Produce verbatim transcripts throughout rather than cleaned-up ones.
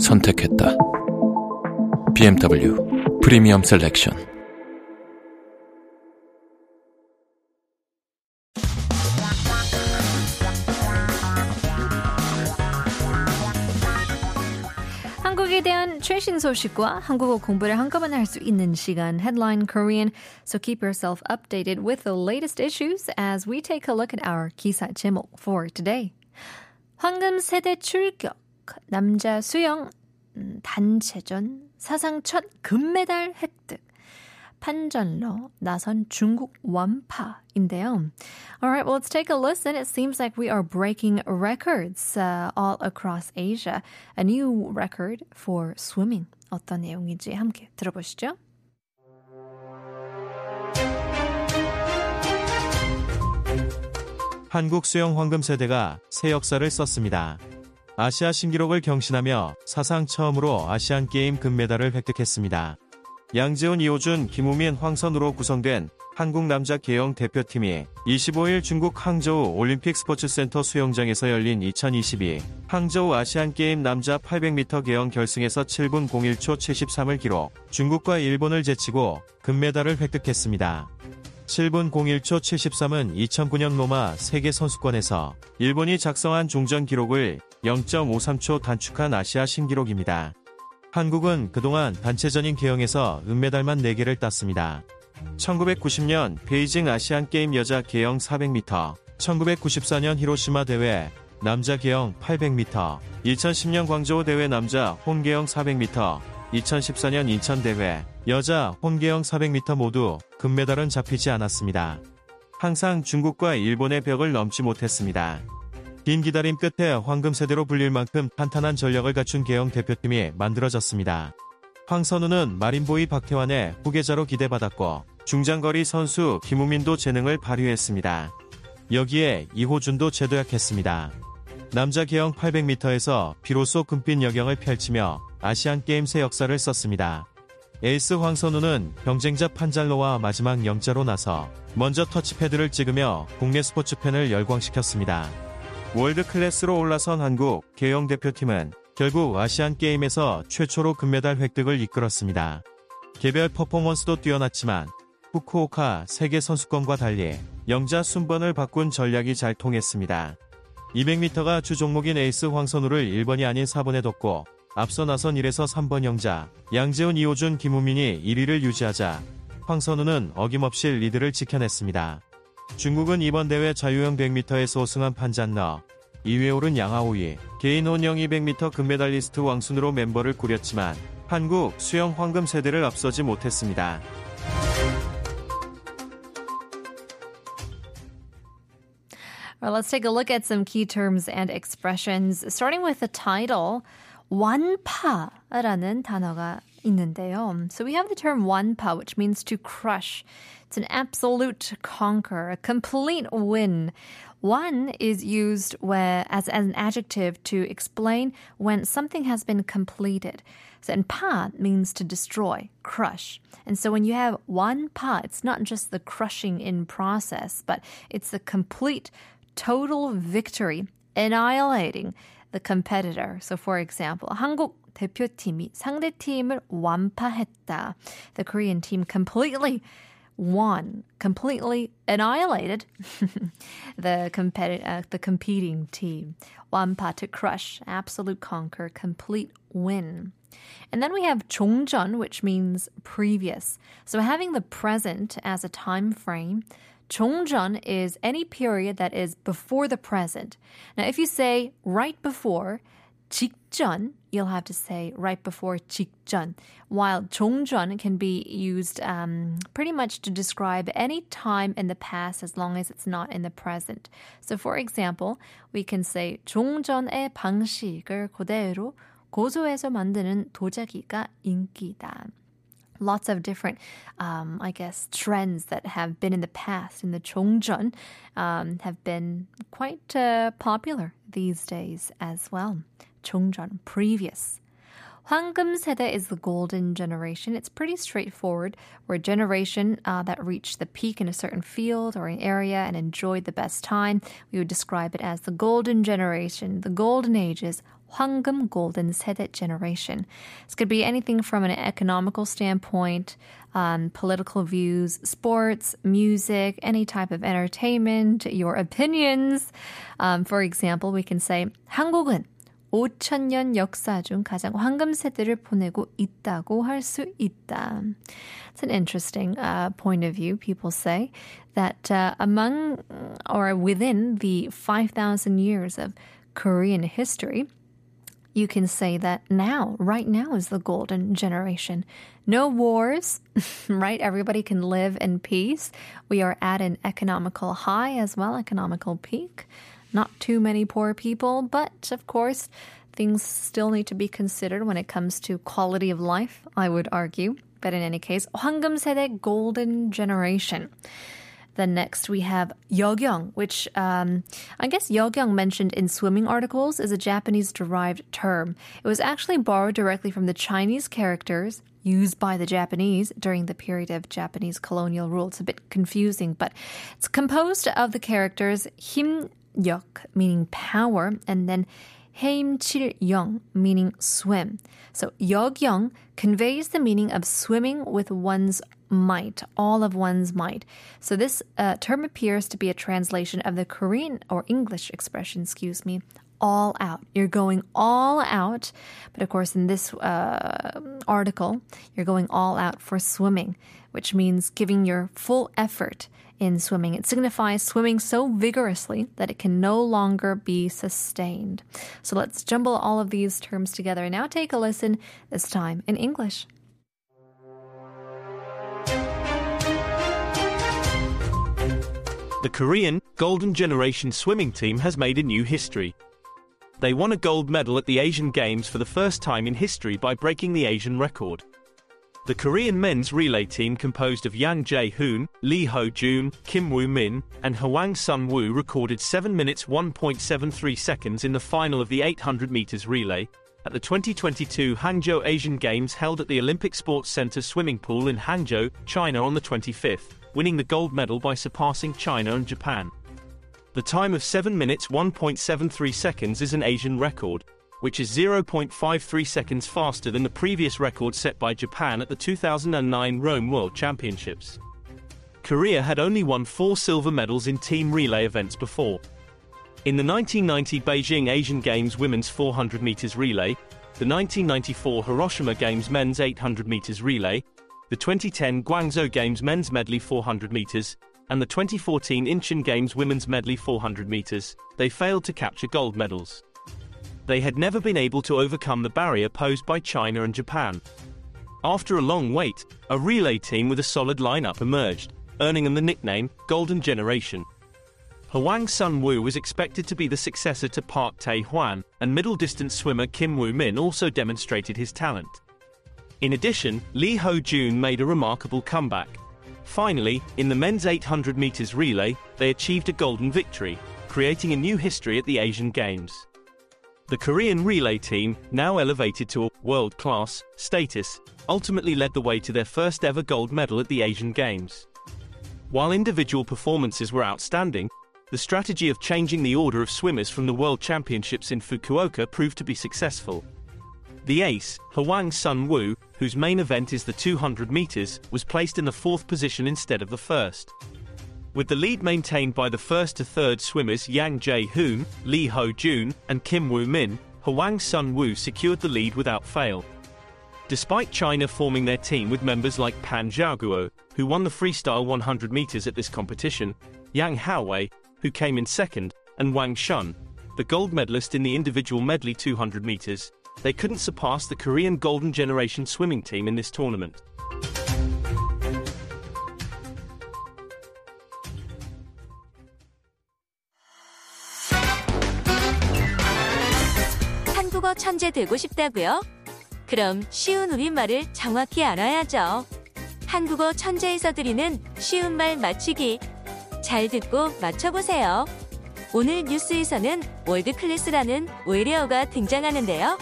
선택했다. 비엠더블유 프리미엄 셀렉션. 한국에 대한 최신 소식과 한국어 공부를 한꺼번에 할 수 있는 시간, Headline Korean. So keep yourself updated with the latest issues as we take a look at our 기사 제목 for today. 황금세대 출격, 남자 수영, 단체전, 사상 첫 금메달 획득, 판잔러, 나선 중국 완파인데요. Alright, well, let's take a listen. It seems like we are breaking records uh, all across Asia. A new record for swimming. 어떤 내용인지 함께 들어보시죠. 한국 수영 황금세대가 새 역사를 썼습니다. 아시아 신기록을 경신하며 사상 처음으로 아시안게임 금메달을 획득했습니다. 양재훈, 이호준, 김우민, 황선우로 구성된 한국 남자 개영 대표팀이 이십오일 중국 항저우 올림픽 스포츠센터 수영장에서 열린 이천이십이 항저우 아시안게임 남자 팔백 미터 개영 결승에서 칠 분 일 초 칠십삼을 기록, 중국과 일본을 제치고 금메달을 획득했습니다. 칠 분 일 초 칠십삼은 이천구년 로마 세계선수권에서 일본이 작성한 종전 기록을 영 점 오삼 초 단축한 아시아 신기록입니다. 한국은 그동안 단체전인 계영에서 은메달만 네 개를 땄습니다. 천구백구십년 베이징 아시안게임 여자 계영 사백 미터, 천구백구십사년 히로시마 대회 남자 계영 팔백 미터, 이천십년 광저우 대회 남자 홈계영 사백 미터, 이천십사년 인천 대회 여자 홈계영 사백 미터 모두 금메달은 잡히지 않았습니다. 항상 중국과 일본의 벽을 넘지 못했습니다. 긴 기다림 끝에 황금세대로 불릴 만큼 탄탄한 전력을 갖춘 계영 대표팀이 만들어졌습니다. 황선우는 마린보이 박태환의 후계자로 기대받았고, 중장거리 선수 김우민도 재능을 발휘했습니다. 여기에 이호준도 재도약했습니다. 남자 계영 팔백 미터에서 비로소 금빛 여경을 펼치며 아시안게임 새 역사를 썼습니다. 에이스 황선우는 경쟁자 판잔러와 마지막 영자로 나서 먼저 터치패드를 찍으며 국내 스포츠 팬을 열광시켰습니다. 월드클래스로 올라선 한국 계영 대표팀은 결국 아시안게임에서 최초로 금메달 획득을 이끌었습니다. 개별 퍼포먼스도 뛰어났지만 후쿠오카 세계선수권과 달리 영자 순번을 바꾼 전략이 잘 통했습니다. 이백 미터가 주종목인 에이스 황선우를 일 번이 아닌 사 번에 뒀고, 앞서 나선 일에서 삼 번 영자 양재훈, 이호준, 김우민이 일 위를 유지하자 황선우는 어김없이 리드를 지켜냈습니다. 중국은 이번 대회 자유형 백 미터에서 우승한 판잔러, 이 위에 오른 양하오이, 개인혼영 이백 미터 금메달리스트 왕순으로 멤버를 꾸렸지만 한국 수영 황금세대를 앞서지 못했습니다. Well, let's take a look at some key terms and expressions, starting with the title. 완파라는 단어가 있는데요. So we have the term 완파, which means to crush. It's an absolute conquer, a complete win. 완 is used where, as, as an adjective to explain when something has been completed. So, and 파 means to destroy, crush. And so when you have 완파, it's not just the crushing in process, but it's the complete, total victory, annihilating the competitor. So for example, 한국 대표팀이 상대팀을 완파했다. The Korean team completely won, completely annihilated the, competi- uh, the competing team. 완파, to crush, absolute conquer, complete win. And then we have 종전, which means previous. So having the present as a time frame, 종전 is any period that is before the present. Now, if you say right before, 직전, you'll have to say right before 직전, while 종전 can be used um, pretty much to describe any time in the past as long as it's not in the present. So, for example, we can say 종전의 방식을 그대로 고소해서 만드는 도자기가 인기다. Lots of different, um, I guess, trends that have been in the past in the Chongjeon um, have been quite uh, popular these days as well. Chongjeon, previous. 황금세대 is the golden generation. It's pretty straightforward. We're a generation uh, that reached the peak in a certain field or an area and enjoyed the best time. We would describe it as the golden generation. The golden age is 황금 golden 세대 generation. This could be anything from an economical standpoint, um, political views, sports, music, any type of entertainment, your opinions. Um, for example, we can say 한국은 오천 년 역사 중 가장 황금 세대를 보내고 있다고 할 수 있다. It's an interesting uh, point of view. People say that uh, among or within the five thousand years of Korean history, you can say that now, right now is the golden generation. No wars, right? Everybody can live in peace. We are at an economical high as well, economical peak. Not too many poor people, but of course, things still need to be considered when it comes to quality of life, I would argue. But in any case, 황금세대, golden generation. Then next we have 여경, which um, I guess 여경 mentioned in swimming articles is a Japanese-derived term. It was actually borrowed directly from the Chinese characters used by the Japanese during the period of Japanese colonial rule. It's a bit confusing, but it's composed of the characters 힘 역, meaning power, and then 해임칠영, meaning swim. So 여경 conveys the meaning of swimming with one's might, all of one's might. So this uh, term appears to be a translation of the Korean or English expression, excuse me, all out. You're going all out, but of course in this uh, article, you're going all out for swimming, which means giving your full effort in swimming. It signifies swimming so vigorously that it can no longer be sustained. So let's jumble all of these terms together and now take a listen, this time in English. The Korean Golden Generation swimming team has made a new history. They won a gold medal at the Asian Games for the first time in history by breaking the Asian record. The Korean men's relay team composed of Yang Jae-hoon, Lee Ho-joon, Kim Woo-min, and Hwang Sun-woo recorded seven minutes one point seven three seconds in the final of the eight hundred meters relay at the twenty twenty-two Hangzhou Asian Games held at the Olympic Sports Center swimming pool in Hangzhou, China on the twenty-fifth. Winning the gold medal by surpassing China and Japan. The time of seven minutes one point seven three seconds is an Asian record, which is zero point five three seconds faster than the previous record set by Japan at the two thousand nine Rome World Championships. Korea had only won four silver medals in team relay events before. In the nineteen ninety Beijing Asian Games women's four hundred meters relay, the nineteen ninety-four Hiroshima Games men's eight hundred meters relay, the twenty ten Guangzhou Games men's medley four hundred meters, and the twenty fourteen Incheon Games women's medley four hundred meters, they failed to capture gold medals. They had never been able to overcome the barrier posed by China and Japan. After a long wait, a relay team with a solid lineup emerged, earning them the nickname Golden Generation. Hwang Sun-woo was expected to be the successor to Park Tae-hwan, and middle-distance swimmer Kim Woo-min also demonstrated his talent. In addition, Lee Ho-joon made a remarkable comeback. Finally, in the men's eight hundred meters relay, they achieved a golden victory, creating a new history at the Asian Games. The Korean relay team, now elevated to a world-class status, ultimately led the way to their first-ever gold medal at the Asian Games. While individual performances were outstanding, the strategy of changing the order of swimmers from the World Championships in Fukuoka proved to be successful. The ace, Hwang Sun-woo, whose main event is the two hundred meters, was placed in the fourth position instead of the first. With the lead maintained by the first to third swimmers Yang Jae-hoon, Lee Ho-joon, and Kim Woo-min, Hwang Sun-woo secured the lead without fail. Despite China forming their team with members like Pan Zhaoguo, who won the freestyle one hundred meters at this competition, Yang Haowei, who came in second, and Wang Shun, the gold medalist in the individual medley two hundred meters, they couldn't surpass the Korean Golden Generation swimming team in this tournament. 한국어 천재되고 싶다고요? 그럼 쉬운 우리말을 정확히 알아야죠. 한국어 천재에서 드리는 쉬운 말 맞추기. 잘 듣고 맞춰보세요. 오늘 뉴스에서는 월드클래스라는 외래어가 등장하는데요.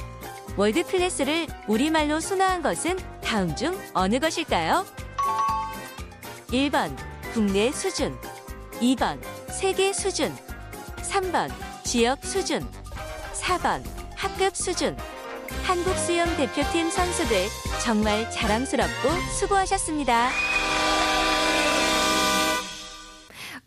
월드클래스를 우리말로 순화한 것은 다음 중 어느 것일까요? 일 번 국내 수준, 이 번 세계 수준, 삼 번 지역 수준, 사 번 학급 수준. 한국 수영 대표팀 선수들 정말 자랑스럽고 수고하셨습니다.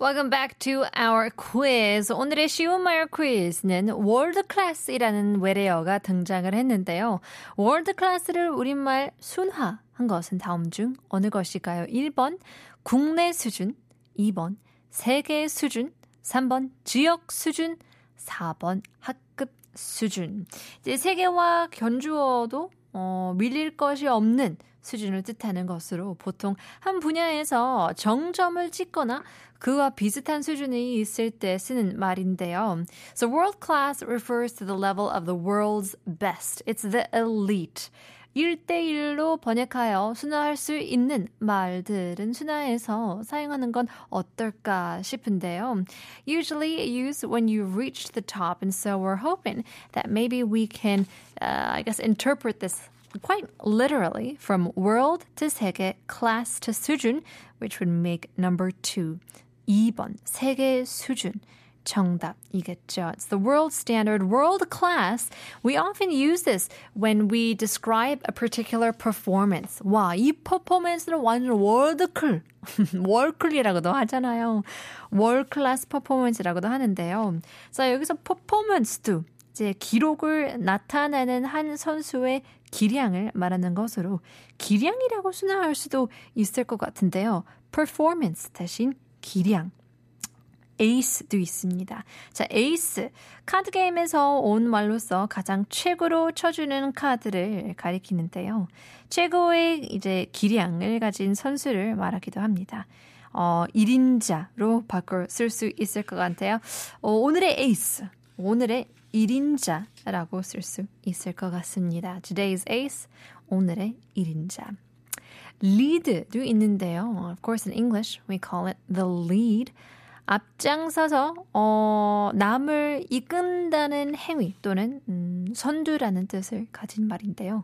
Welcome back to our quiz. 오늘의 쉬운 말 퀴즈는 world class이라는 외래어가 등장을 했는데요. world class를 우리말 순화한 것은 다음 중 어느 것일까요? 일 번 국내 수준, 이 번 세계 수준, 삼 번 지역 수준, 사 번 학급 수준. 이제 세계와 견주어도 어, 밀릴 것이 없는 수준을 뜻하는 것으로 보통 한 분야에서 정점을 찍거나 그와 비슷한 수준이 있을 때 쓰는 말인데요. So world class refers to the level of the world's best. It's the elite. 일 대 일로 번역하여 순화할 수 있는 말들은 순화해서 사용하는 건 어떨까 싶은데요. Usually used when you reach the top, and so we're hoping that maybe we can, uh, I guess, interpret this quite literally from world to 세계, class to 수준, which would make number two. 이 번, 세계 수준. 정답이겠죠. It's the world standard, world class. We often use this when we describe a particular performance. 와, 이 퍼포먼스는 완전 월드클, 월클이라고도 하잖아요. World class performance라고도 하는데요. 자, 여기서 performance도 이제 기록을 나타내는 한 선수의 기량을 말하는 것으로 기량이라고 순화할 수도 있을 것 같은데요. Performance 대신 기량. 에이스도 있습니다. 자, 에이스. 카드 게임에서 온 말로서 가장 최고로 쳐주는 카드를 가리키는데요. 최고의 이제 기량을 가진 선수를 말하기도 합니다. 어, 일인자로 바꿔 쓸 수 있을 것 같아요. 어, 오늘의 에이스. 오늘의 일인자라고 쓸 수 있을 것 같습니다. Today's ace. 오늘의 일인자. 리드도 있는데요. Of course in English we call it the lead. 앞장서서 어, 남을 이끈다는 행위 또는 음, 선두라는 뜻을 가진 말인데요.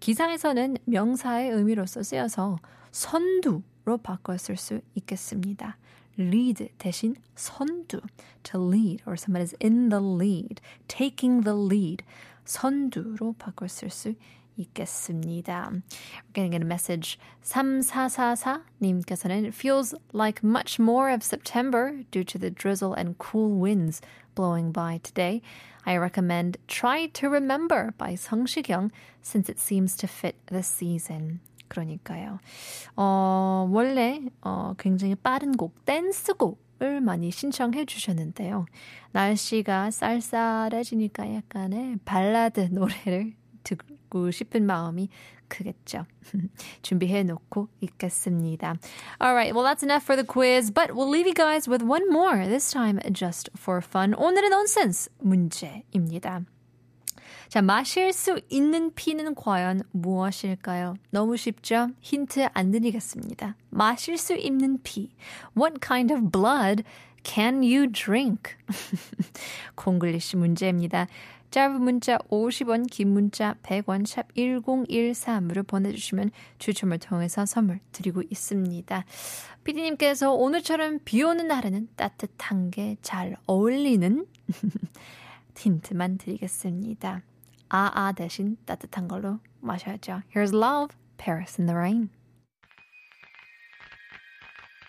기사에서는 명사의 의미로서 쓰여서 선두로 바꿔 쓸 수 있겠습니다. lead 대신 선두. to lead or someone is in the lead, taking the lead. 선두로 바꿔 쓸 수 있겠습니다. We're going to get a message. 삼사사사님께서는 feels like much more of September due to the drizzle and cool winds blowing by today. I recommend Try to Remember by 성시경 since it seems to fit the season. 그러니까요. 어, 원래 어, 굉장히 빠른 곡, 댄스곡. 을 많이 신청해 주셨는데요. 날씨가 쌀쌀해지니까 약간의 발라드 노래를 듣고 싶은 마음이 크겠죠. 준비해 놓고 있겠습니다. Alright, well that's enough for the quiz, but we'll leave you guys with one more, this time just for fun. 오늘의 nonsense 문제입니다. 자, 마실 수 있는 피는 과연 무엇일까요? 너무 쉽죠? 힌트 안 드리겠습니다. 마실 수 있는 피. What kind of blood can you drink? 콩글리시 문제입니다. 짧은 문자 오십 원, 긴 문자 백 원, 샵 일공일삼으로 보내주시면 추첨을 통해서 선물 드리고 있습니다. 피디님께서 오늘처럼 비 오는 날에는 따뜻한 게 잘 어울리는 힌트만 드리겠습니다. 아아 대신 따뜻한 걸로 마셔야죠. Here's love, Paris in the rain.